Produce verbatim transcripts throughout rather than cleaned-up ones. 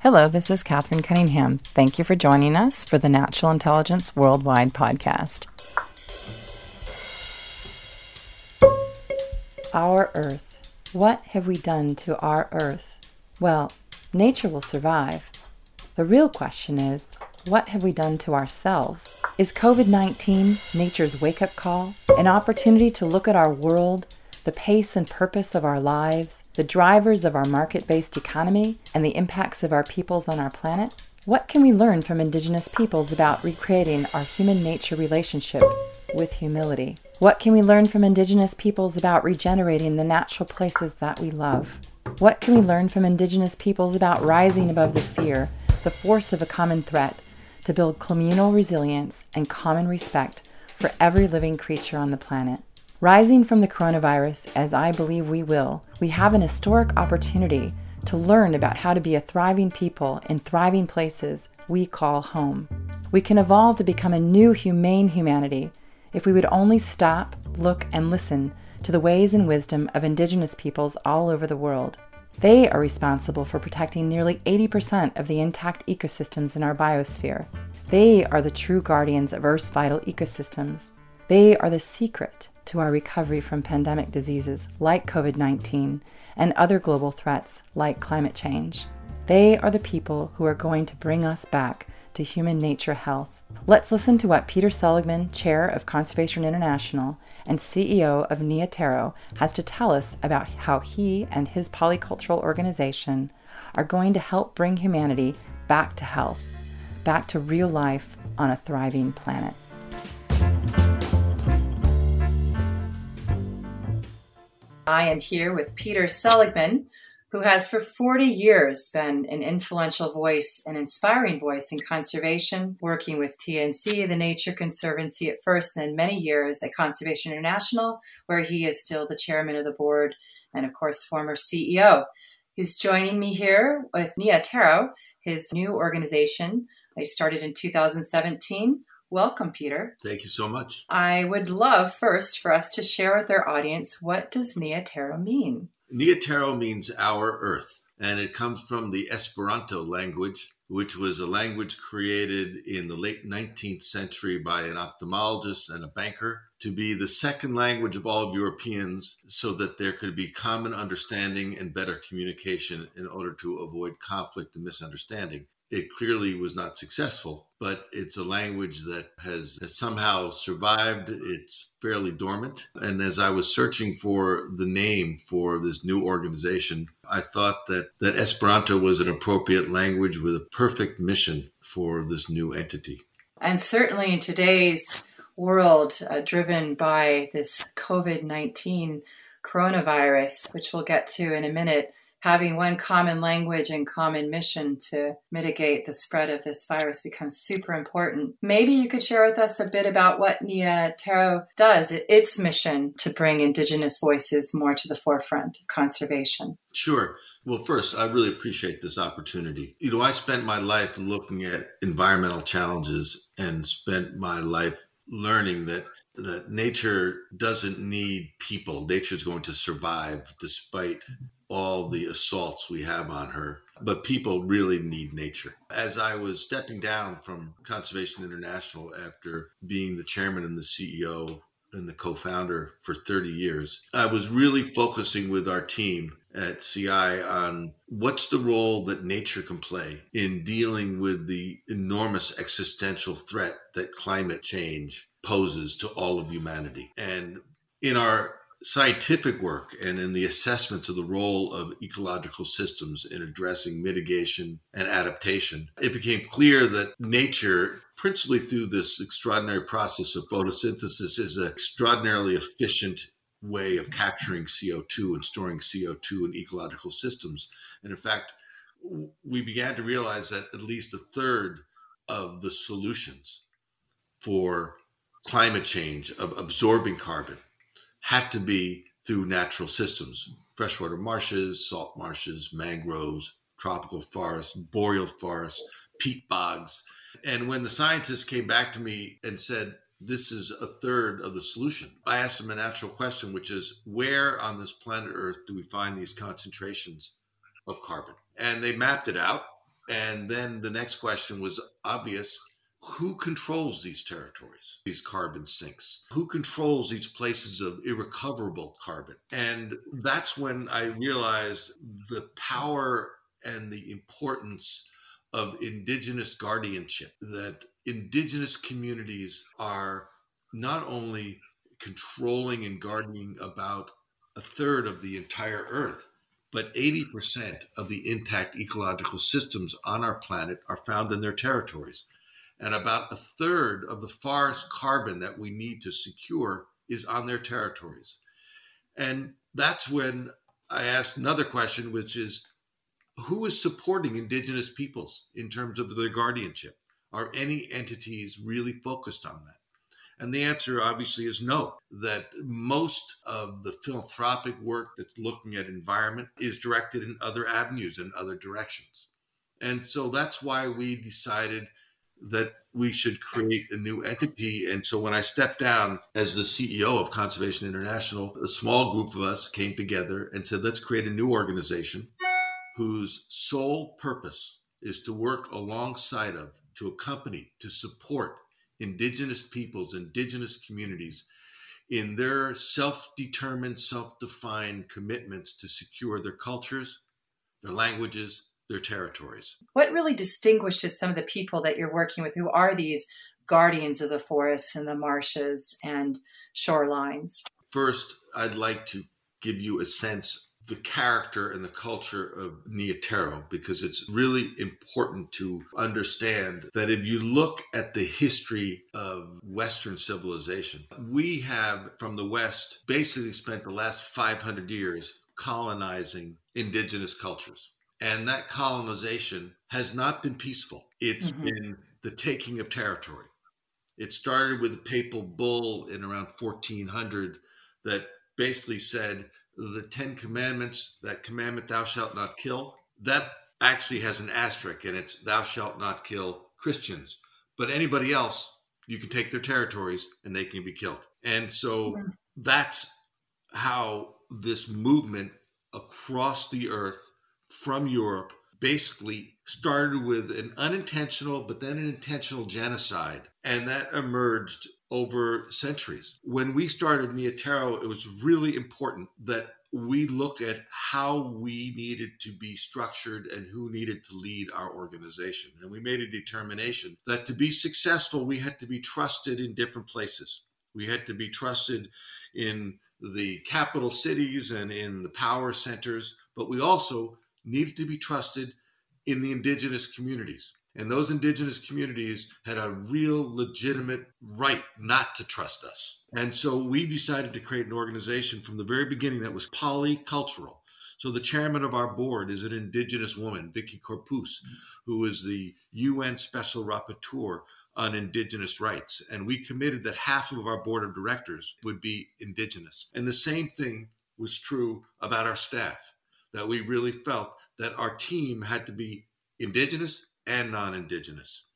Hello, this is Katherine Cunningham. Thank you for joining us for the Natural Intelligence Worldwide Podcast. Our Earth. What have we done to our Earth? Well, nature will survive. The real question is, what have we done to ourselves? Is COVID nineteen nature's wake-up call? An opportunity to look at our world, the pace and purpose of our lives, the drivers of our market-based economy, and the impacts of our peoples on our planet? What can we learn from Indigenous peoples about recreating our human-nature relationship with humility? What can we learn from Indigenous peoples about regenerating the natural places that we love? What can we learn from Indigenous peoples about rising above the fear, the force of a common threat, to build communal resilience and common respect for every living creature on the planet? Rising from the coronavirus, as I believe we will, we have an historic opportunity to learn about how to be a thriving people in thriving places we call home. We can evolve to become a new humane humanity if we would only stop, look, and listen to the ways and wisdom of Indigenous peoples all over the world. They are responsible for protecting nearly eighty percent of the intact ecosystems in our biosphere. They are the true guardians of Earth's vital ecosystems. They are the secret to our recovery from pandemic diseases like COVID nineteen and other global threats like climate change. They are the people who are going to bring us back to human nature health. Let's listen to what Peter Seligman, Chair of Conservation International and C E O of Nia Tero, has to tell us about how he and his polycultural organization are going to help bring humanity back to health, back to real life on a thriving planet. I am here with Peter Seligman, who has for forty years been an influential voice, an inspiring voice in conservation, working with T N C, the Nature Conservancy at first, and then many years at Conservation International, where he is still the chairman of the board and, of course, former C E O. He's joining me here with Nia Tero, his new organization. They started in two thousand seventeen. Welcome, Peter. Thank you so much. I would love first for us to share with our audience, what does Nia Tero mean? Nia Tero means our earth, and it comes from the Esperanto language, which was a language created in the late nineteenth century by an ophthalmologist and a banker to be the second language of all of Europeans so that there could be common understanding and better communication in order to avoid conflict and misunderstanding. It clearly was not successful, but it's a language that has somehow survived. It's fairly dormant. And as I was searching for the name for this new organization, I thought that, that Esperanto was an appropriate language with a perfect mission for this new entity. And certainly in today's world, uh, driven by this COVID nineteen coronavirus, which we'll get to in a minute, having one common language and common mission to mitigate the spread of this virus becomes super important. Maybe you could share with us a bit about what Nia Tero does, its mission to bring Indigenous voices more to the forefront of conservation. Sure. Well, first, I really appreciate this opportunity. You know, I spent my life looking at environmental challenges and spent my life learning that that nature doesn't need people. Nature's going to survive despite all the assaults we have on her, but people really need nature. As I was stepping down from Conservation International after being the chairman and the C E O and the co-founder for thirty years, I was really focusing with our team at C I on what's the role that nature can play in dealing with the enormous existential threat that climate change poses to all of humanity. And in our scientific work and in the assessments of the role of ecological systems in addressing mitigation and adaptation, it became clear that nature, principally through this extraordinary process of photosynthesis, is an extraordinarily efficient way of capturing C O two and storing C O two in ecological systems. And in fact, we began to realize that at least a third of the solutions for climate change, of absorbing carbon, had to be through natural systems: freshwater marshes, salt marshes, mangroves, tropical forests, boreal forests, peat bogs. And when the scientists came back to me and said, this is a third of the solution, I asked them a natural question, which is, where on this planet Earth do we find these concentrations of carbon? And they mapped it out. And then the next question was obvious. Who controls these territories, these carbon sinks? Who controls these places of irrecoverable carbon? And that's when I realized the power and the importance of indigenous guardianship, that indigenous communities are not only controlling and guarding about a third of the entire earth, but eighty percent of the intact ecological systems on our planet are found in their territories. And about a third of the forest carbon that we need to secure is on their territories. And that's when I asked another question, which is, who is supporting indigenous peoples in terms of their guardianship? Are any entities really focused on that? And the answer obviously is no, that most of the philanthropic work that's looking at environment is directed in other avenues and other directions. And so that's why we decided that we should create a new entity. And so when I stepped down as the C E O of Conservation International, a small group of us came together and said, let's create a new organization whose sole purpose is to work alongside of, to accompany, to support indigenous peoples, indigenous communities in their self-determined, self-defined commitments to secure their cultures, their languages, their territories. What really distinguishes some of the people that you're working with who are these guardians of the forests and the marshes and shorelines? First, I'd like to give you a sense of the character and the culture of Nia Tero, because it's really important to understand that if you look at the history of Western civilization, we have from the West basically spent the last five hundred years colonizing indigenous cultures. And that colonization has not been peaceful. It's mm-hmm. been the taking of territory. It started with the papal bull in around fourteen hundred that basically said the Ten Commandments, that commandment, thou shalt not kill, that actually has an asterisk and it's thou shalt not kill Christians. But anybody else, you can take their territories and they can be killed. And so mm-hmm. that's how this movement across the earth from Europe basically started with an unintentional, but then an intentional genocide. And that emerged over centuries. When we started Nia Tero, it was really important that we look at how we needed to be structured and who needed to lead our organization. And we made a determination that to be successful, we had to be trusted in different places. We had to be trusted in the capital cities and in the power centers, but we also needed to be trusted in the indigenous communities. And those indigenous communities had a real legitimate right not to trust us. And so we decided to create an organization from the very beginning that was polycultural. So the chairman of our board is an indigenous woman, Vicky Corpus, who is the U N Special Rapporteur on indigenous rights. And we committed that half of our board of directors would be indigenous. And the same thing was true about our staff, that we really felt that our team had to be indigenous and non-indigenous.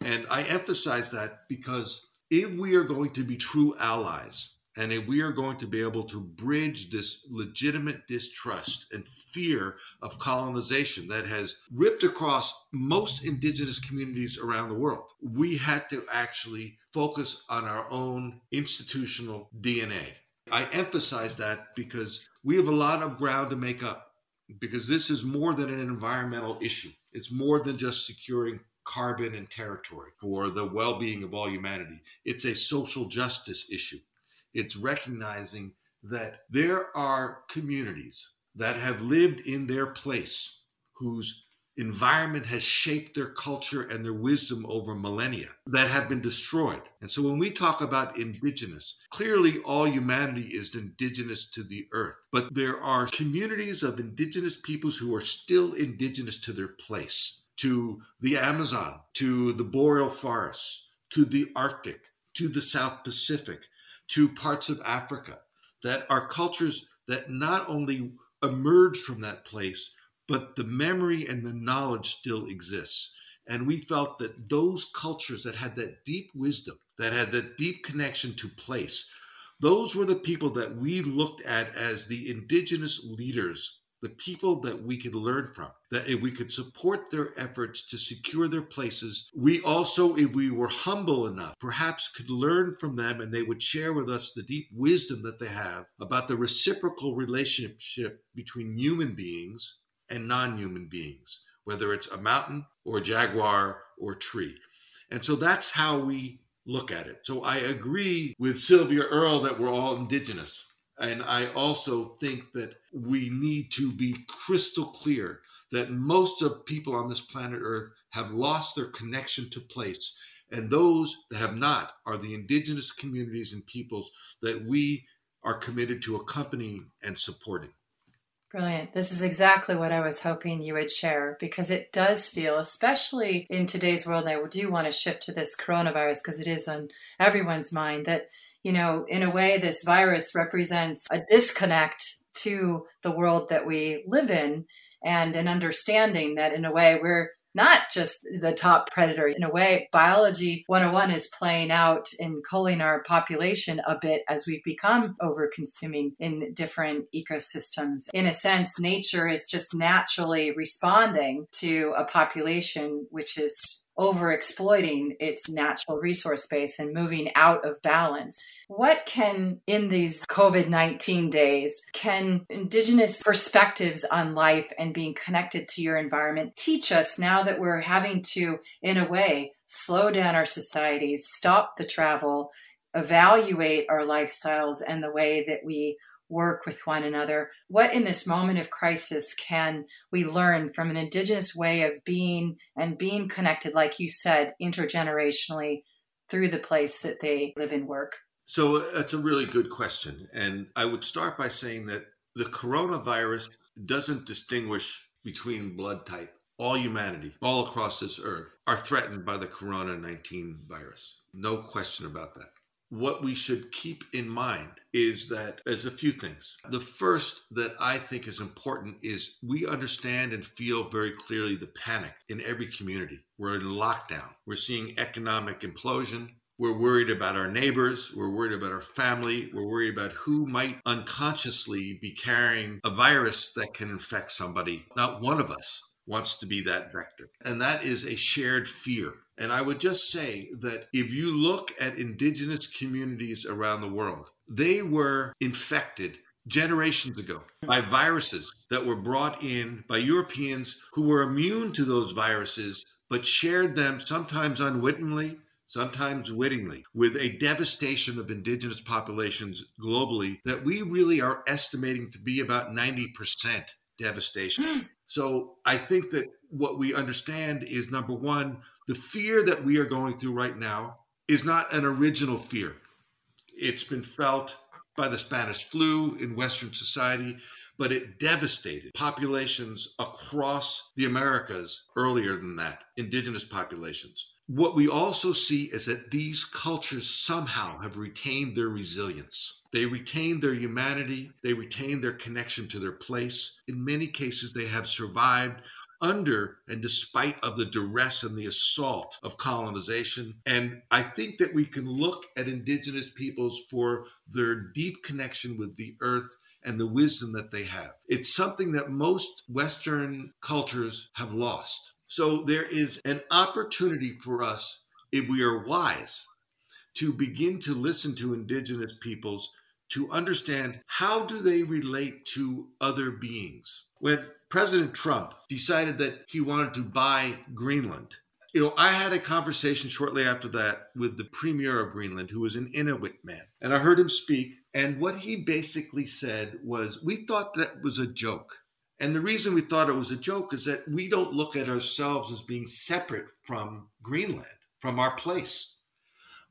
And I emphasize that because if we are going to be true allies, and if we are going to be able to bridge this legitimate distrust and fear of colonization that has ripped across most indigenous communities around the world, we had to actually focus on our own institutional D N A. I emphasize that because we have a lot of ground to make up, because this is more than an environmental issue. It's more than just securing carbon and territory or the well-being of all humanity. It's a social justice issue. It's recognizing that there are communities that have lived in their place, whose environment has shaped their culture and their wisdom over millennia, that have been destroyed. And so when we talk about indigenous, clearly all humanity is indigenous to the earth, but there are communities of indigenous peoples who are still indigenous to their place, to the Amazon, to the boreal forests, to the Arctic, to the South Pacific, to parts of Africa, that are cultures that not only emerged from that place, but the memory and the knowledge still exists. And we felt that those cultures that had that deep wisdom, that had that deep connection to place, those were the people that we looked at as the indigenous leaders the people that we could learn from, that if we could support their efforts to secure their places, we also, if we were humble enough, perhaps could learn from them, and they would share with us the deep wisdom that they have about the reciprocal relationship between human beings and non-human beings, whether it's a mountain or a jaguar or a tree. And so that's how we look at it. So I agree with Sylvia Earle that we're all indigenous. And I also think that we need to be crystal clear that most of people on this planet Earth have lost their connection to place. And those that have not are the indigenous communities and peoples that we are committed to accompanying and supporting. Brilliant. This is exactly what I was hoping you would share, because it does feel, especially in today's world, and I do want to shift to this coronavirus because it is on everyone's mind, that, you know, in a way, this virus represents a disconnect to the world that we live in, and an understanding that, in a way, we're not just the top predator. In a way, biology one oh one is playing out and culling our population a bit as we've become over-consuming in different ecosystems. In a sense, nature is just naturally responding to a population which is over-exploiting its natural resource base and moving out of balance. What can, in these COVID nineteen days, can indigenous perspectives on life and being connected to your environment teach us now that we're having to, in a way, slow down our societies, stop the travel, evaluate our lifestyles and the way that we work with one another? What in this moment of crisis can we learn from an indigenous way of being and being connected, like you said, intergenerationally through the place that they live and work? So that's a really good question. And I would start by saying that the coronavirus doesn't distinguish between blood type. All humanity, all across this earth, are threatened by the corona nineteen virus. No question about that. What we should keep in mind is that there's a few things. The first that I think is important is we understand and feel very clearly the panic in every community. We're in lockdown. We're seeing economic implosion. We're worried about our neighbors. We're worried about our family. We're worried about who might unconsciously be carrying a virus that can infect somebody. Not one of us wants to be that vector. And that is a shared fear. And I would just say that if you look at indigenous communities around the world, they were infected generations ago by viruses that were brought in by Europeans who were immune to those viruses, but shared them sometimes unwittingly, sometimes wittingly, with a devastation of indigenous populations globally that we really are estimating to be about ninety percent devastation. Mm. So I think that what we understand is, number one, the fear that we are going through right now is not an original fear. It's been felt by the Spanish flu in Western society, but it devastated populations across the Americas earlier than that, indigenous populations. What we also see is that these cultures somehow have retained their resilience. They retained their humanity. They retained their connection to their place. In many cases, they have survived under and despite of the duress and the assault of colonization. And I think that we can look at indigenous peoples for their deep connection with the earth and the wisdom that they have. It's something that most Western cultures have lost. So there is an opportunity for us, if we are wise, to begin to listen to indigenous peoples, to understand how do they relate to other beings. When President Trump decided that he wanted to buy Greenland, you know, I had a conversation shortly after that with the premier of Greenland, who was an Inuit man, and I heard him speak. And what he basically said was, we thought that was a joke. And the reason we thought it was a joke is that we don't look at ourselves as being separate from Greenland, from our place.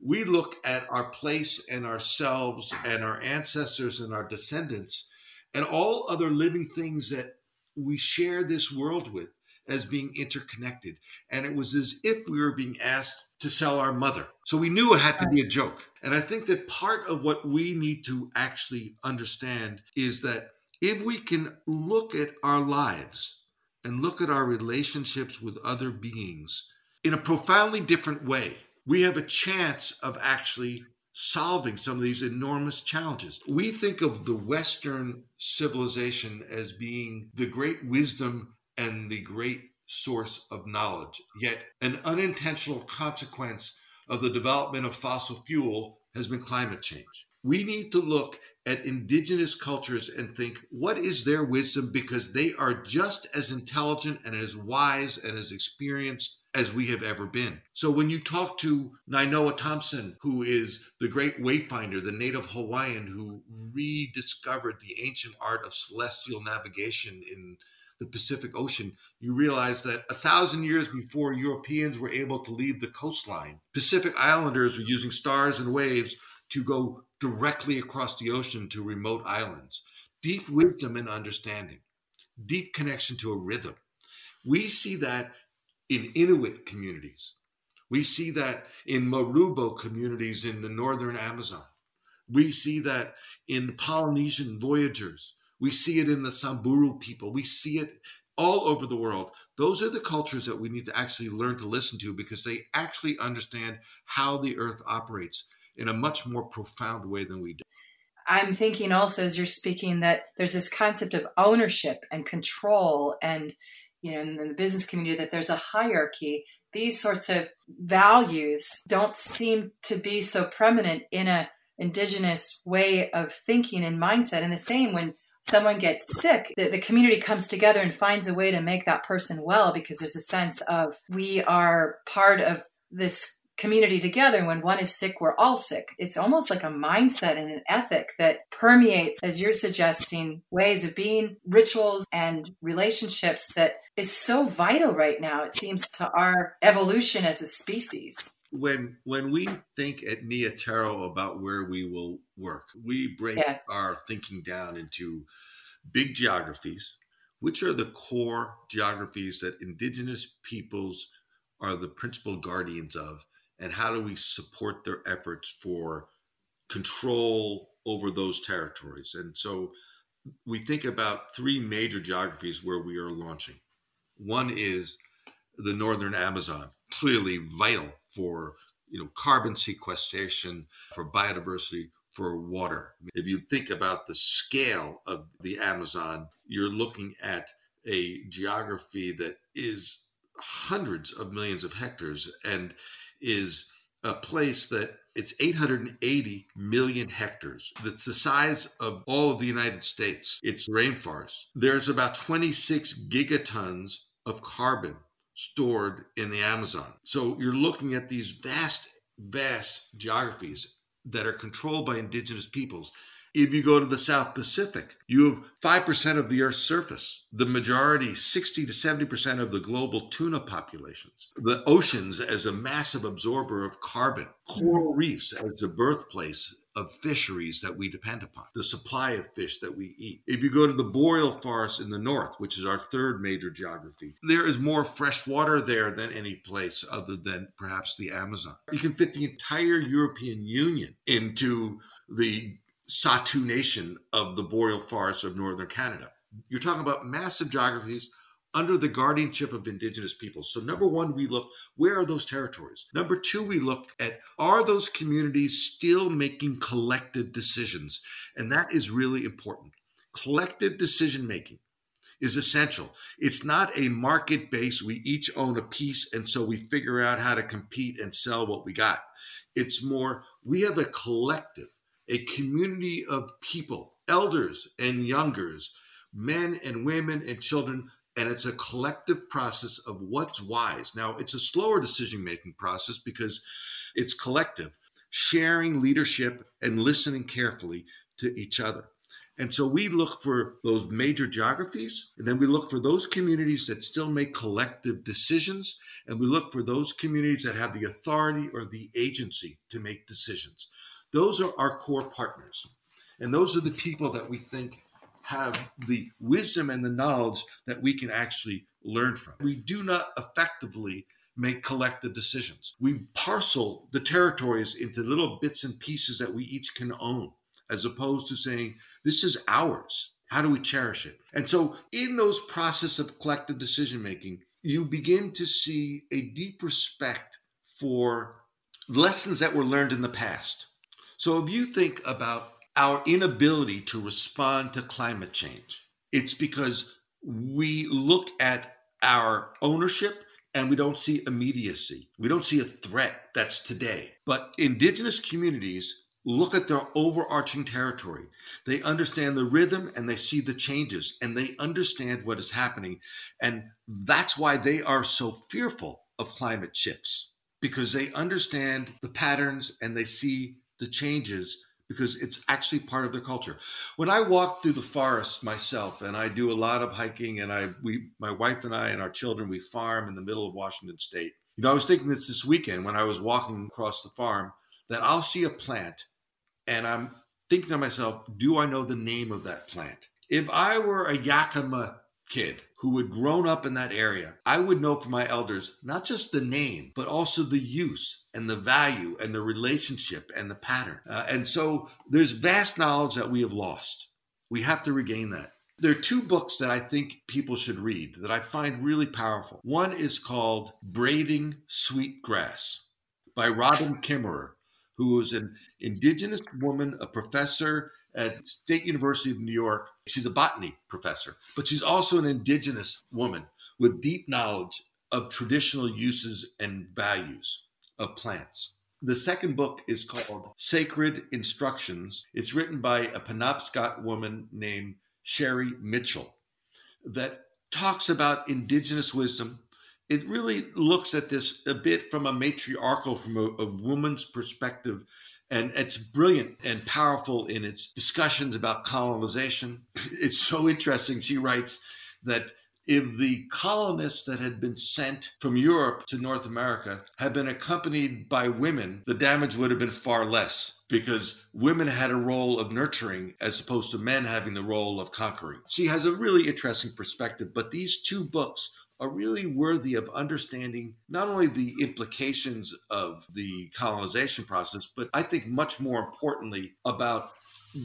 We look at our place and ourselves and our ancestors and our descendants and all other living things that we share this world with as being interconnected. And it was as if we were being asked to sell our mother. So we knew it had to be a joke. And I think that part of what we need to actually understand is that if we can look at our lives and look at our relationships with other beings in a profoundly different way, we have a chance of actually solving some of these enormous challenges. We think of the Western civilization as being the great wisdom and the great source of knowledge. Yet an unintentional consequence of the development of fossil fuel has been climate change. We need to look at indigenous cultures and think, what is their wisdom? Because they are just as intelligent and as wise and as experienced as we have ever been. So when you talk to Nainoa Thompson, who is the great wayfinder, the native Hawaiian who rediscovered the ancient art of celestial navigation in the Pacific Ocean, you realize that a thousand years before Europeans were able to leave the coastline, Pacific Islanders were using stars and waves to go directly across the ocean to remote islands. Deep wisdom and understanding, deep connection to a rhythm. We see that in Inuit communities. We see that in Marubo communities in the northern Amazon. We see that in Polynesian voyagers. We see it in the Samburu people. We see it all over the world. Those are the cultures that we need to actually learn to listen to, because they actually understand how the earth operates in a much more profound way than we do. I'm thinking also, as you're speaking, that there's this concept of ownership and control, and, you know, in the business community, that there's a hierarchy. These sorts of values don't seem to be so prominent in an indigenous way of thinking and mindset. And the same when someone gets sick, the, the community comes together and finds a way to make that person well, because there's a sense of, we are part of this community together. And when one is sick, we're all sick. It's almost like a mindset and an ethic that permeates, as you're suggesting, ways of being, rituals, and relationships that is so vital right now, it seems, to our evolution as a species. When when we think at Nia Tero about where we will work, we break yes. our thinking down into big geographies, which are the core geographies that indigenous peoples are the principal guardians of, and how do we support their efforts for control over those territories. And so we think about three major geographies where we are launching. One is the northern Amazon, clearly vital for, you know, carbon sequestration, for biodiversity, for water. If you think about the scale of the Amazon, you're looking at a geography that is hundreds of millions of hectares and is a place that it's eight hundred eighty million hectares. That's the size of all of the United States. It's rainforest. There's about twenty-six gigatons of carbon stored in the Amazon. So you're looking at these vast, vast geographies that are controlled by indigenous peoples. If you go to the South Pacific, you have five percent of the Earth's surface, the majority, sixty to seventy percent of the global tuna populations, the oceans as a massive absorber of carbon, coral reefs as the birthplace of fisheries that we depend upon, the supply of fish that we eat. If you go to the boreal forest in the north, which is our third major geography, there is more fresh water there than any place other than perhaps the Amazon. You can fit the entire European Union into the Satu Nation of the boreal forest of northern Canada. You're talking about massive geographies under the guardianship of indigenous peoples. So number one, we look, where are those territories? Number two, we look at, are those communities still making collective decisions? And that is really important. Collective decision-making is essential. It's not a market base. We each own a piece, and so we figure out how to compete and sell what we got. It's more, we have a collective, a community of people, elders and youngers, men and women and children, and it's a collective process of what's wise. Now, it's a slower decision-making process because it's collective, sharing leadership and listening carefully to each other. And so we look for those major geographies, and then we look for those communities that still make collective decisions, and we look for those communities that have the authority or the agency to make decisions. Those are our core partners. And those are the people that we think have the wisdom and the knowledge that we can actually learn from. We do not effectively make collective decisions. We parcel the territories into little bits and pieces that we each can own, as opposed to saying, this is ours. How do we cherish it? And so in those process of collective decision-making, you begin to see a deep respect for lessons that were learned in the past. So if you think about our inability to respond to climate change, it's because we look at our ownership and we don't see immediacy. We don't see a threat that's today. But indigenous communities look at their overarching territory. They understand the rhythm and they see the changes and they understand what is happening. And that's why they are so fearful of climate shifts, because they understand the patterns and they see the changes because it's actually part of their culture. When I walk through the forest myself, and I do a lot of hiking, and I, we, my wife and I and our children, we farm in the middle of Washington State. You know, I was thinking this this weekend when I was walking across the farm, that I'll see a plant, and I'm thinking to myself, do I know the name of that plant? If I were a Yakima kid who had grown up in that area, I would know from my elders, not just the name, but also the use and the value and the relationship and the pattern. Uh, and so there's vast knowledge that we have lost. We have to regain that. There are two books that I think people should read that I find really powerful. One is called Braiding Sweetgrass by Robin Kimmerer, who is an indigenous woman, a professor at State University of New York. She's a botany professor, but she's also an indigenous woman with deep knowledge of traditional uses and values of plants. The second book is called Sacred Instructions. It's written by a Penobscot woman named Sherry Mitchell that talks about indigenous wisdom. It really looks at this a bit from a matriarchal, from a, a woman's perspective. And it's brilliant and powerful in its discussions about colonization. It's so interesting. She writes that if the colonists that had been sent from Europe to North America had been accompanied by women, the damage would have been far less because women had a role of nurturing as opposed to men having the role of conquering. She has a really interesting perspective, but these two books are really worthy of understanding not only the implications of the colonization process, but I think much more importantly about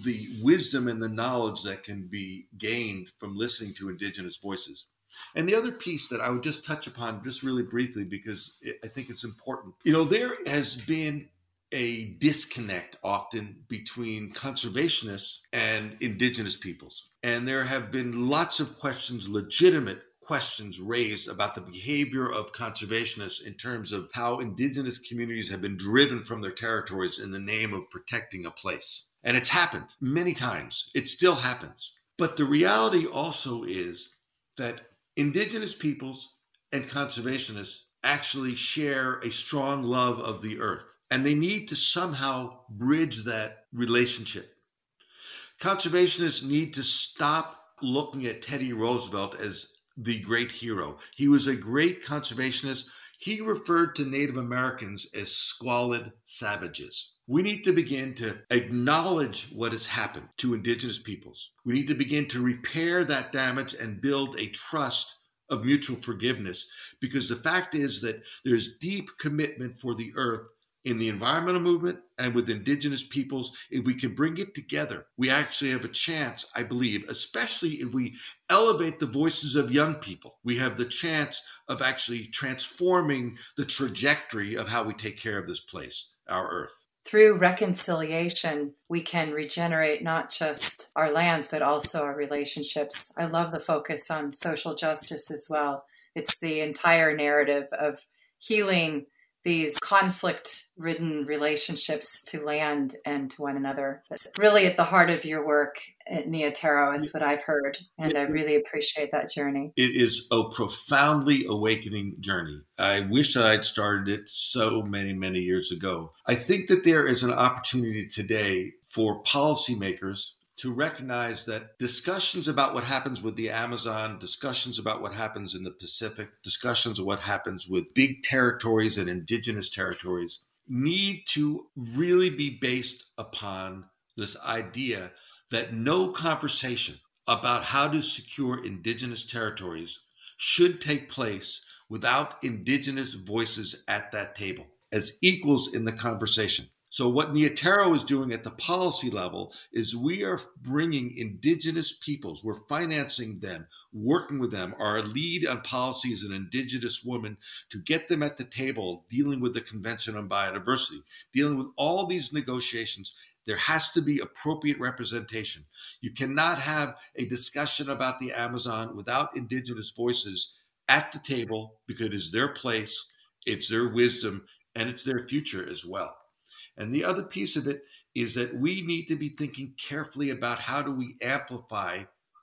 the wisdom and the knowledge that can be gained from listening to indigenous voices. And the other piece that I would just touch upon just really briefly, because I think it's important. You know, there has been a disconnect often between conservationists and indigenous peoples. And there have been lots of questions, legitimate questions raised about the behavior of conservationists in terms of how indigenous communities have been driven from their territories in the name of protecting a place. And it's happened many times. It still happens. But the reality also is that indigenous peoples and conservationists actually share a strong love of the earth, and they need to somehow bridge that relationship. Conservationists need to stop looking at Teddy Roosevelt as the great hero. He was a great conservationist. He referred to Native Americans as squalid savages. We need to begin to acknowledge what has happened to indigenous peoples. We need to begin to repair that damage and build a trust of mutual forgiveness, because the fact is that there's deep commitment for the earth in the environmental movement and with indigenous peoples. If we can bring it together, we actually have a chance, I believe, especially if we elevate the voices of young people, we have the chance of actually transforming the trajectory of how we take care of this place, our earth. Through reconciliation, we can regenerate not just our lands, but also our relationships. I love the focus on social justice as well. It's the entire narrative of healing these conflict-ridden relationships to land and to one another. That's really at the heart of your work at Nia Tero, is what I've heard, and I really appreciate that journey. It is a profoundly awakening journey. I wish that I'd started it so many, many years ago. I think that there is an opportunity today for policymakers to recognize that discussions about what happens with the Amazon, discussions about what happens in the Pacific, discussions of what happens with big territories and indigenous territories need to really be based upon this idea that no conversation about how to secure indigenous territories should take place without indigenous voices at that table as equals in the conversation. So what Nia Tero is doing at the policy level is we are bringing indigenous peoples, we're financing them, working with them. Our lead on policy is an indigenous woman to get them at the table, dealing with the Convention on Biodiversity, dealing with all these negotiations There has to be appropriate representation. You cannot have a discussion about the Amazon without indigenous voices at the table, because it is their place, it's their wisdom, and it's their future as well. And the other piece of it is that we need to be thinking carefully about how do we amplify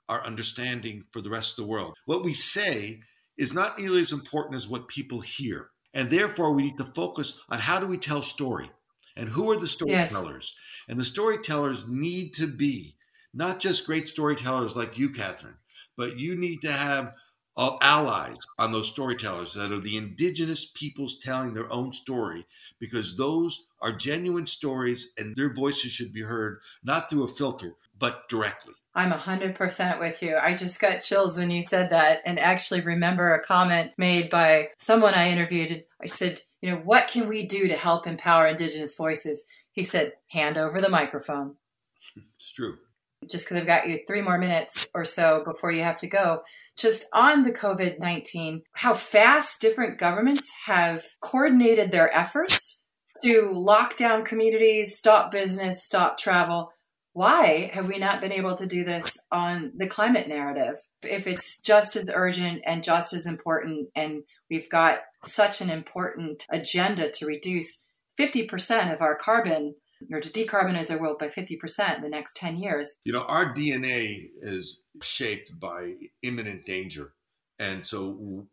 our understanding for the rest of the world. What we say is not nearly as important as what people hear. And therefore, we need to focus on how do we tell story and who are the storytellers. Yes. And the storytellers need to be not just great storytellers like you, Katherine, but you need to have of allies on those storytellers that are the indigenous peoples telling their own story, because those are genuine stories and their voices should be heard, not through a filter, but directly. I'm one hundred percent with you. I just got chills when you said that, and actually remember a comment made by someone I interviewed. I said, you know, what can we do to help empower indigenous voices? He said, hand over the microphone. It's true. Just because I've got you three more minutes or so before you have to go. Just on the COVID nineteen, how fast different governments have coordinated their efforts to lock down communities, stop business, stop travel. Why have we not been able to do this on the climate narrative? If it's just as urgent and just as important, and we've got such an important agenda to reduce fifty percent of our carbon, or to decarbonize our world by fifty percent in the next ten years. You know, our D N A is shaped by imminent danger. And so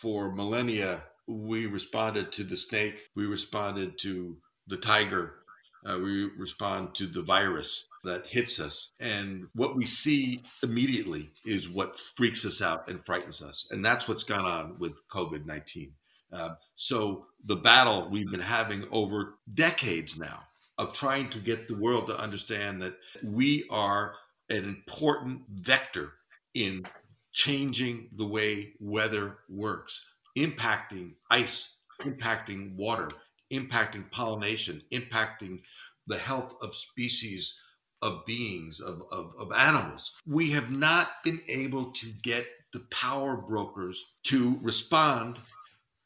for millennia, we responded to the snake. We responded to the tiger. Uh, we respond to the virus that hits us. And what we see immediately is what freaks us out and frightens us. And that's what's gone on with COVID nineteen. Uh, so the battle we've been having over decades now, of trying to get the world to understand that we are an important vector in changing the way weather works, impacting ice, impacting water, impacting pollination, impacting the health of species, of beings, of, of, of animals. We have not been able to get the power brokers to respond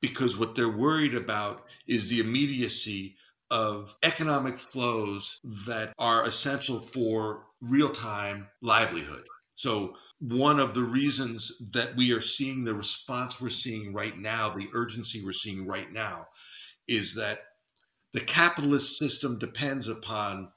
because what they're worried about is the immediacy of economic flows that are essential for real-time livelihood. So one of the reasons that we are seeing the response we're seeing right now, the urgency we're seeing right now, is that the capitalist system depends upon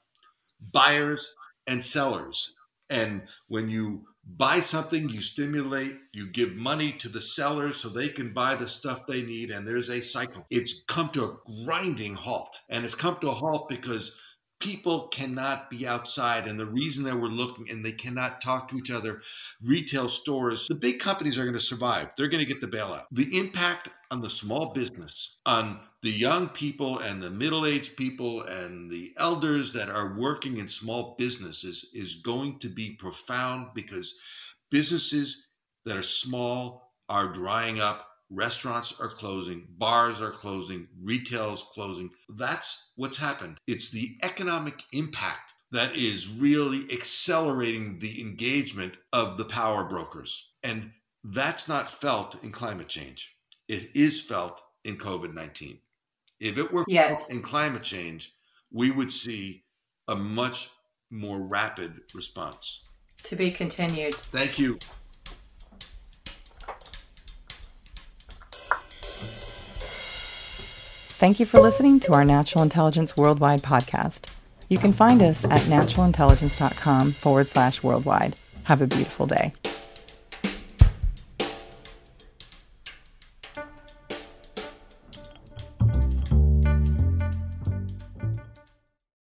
buyers and sellers. And when you buy something, you stimulate, you give money to the sellers so they can buy the stuff they need, and there's a cycle. It's come to a grinding halt, and it's come to a halt because people cannot be outside, and the reason that we're looking, and they cannot talk to each other. Retail stores, the big companies are going to survive. They're going to get the bailout. The impact on the small business, on the young people and the middle-aged people and the elders that are working in small businesses is going to be profound, because businesses that are small are drying up. Restaurants are closing, bars are closing, retail is closing. That's what's happened. It's the economic impact that is really accelerating the engagement of the power brokers. And that's not felt in climate change. It is felt in COVID nineteen. If it were Yes. felt in climate change, we would see a much more rapid response. To be continued. Thank you. Thank you for listening to our Natural Intelligence Worldwide podcast. You can find us at naturalintelligence dot com forward slash worldwide. Have a beautiful day.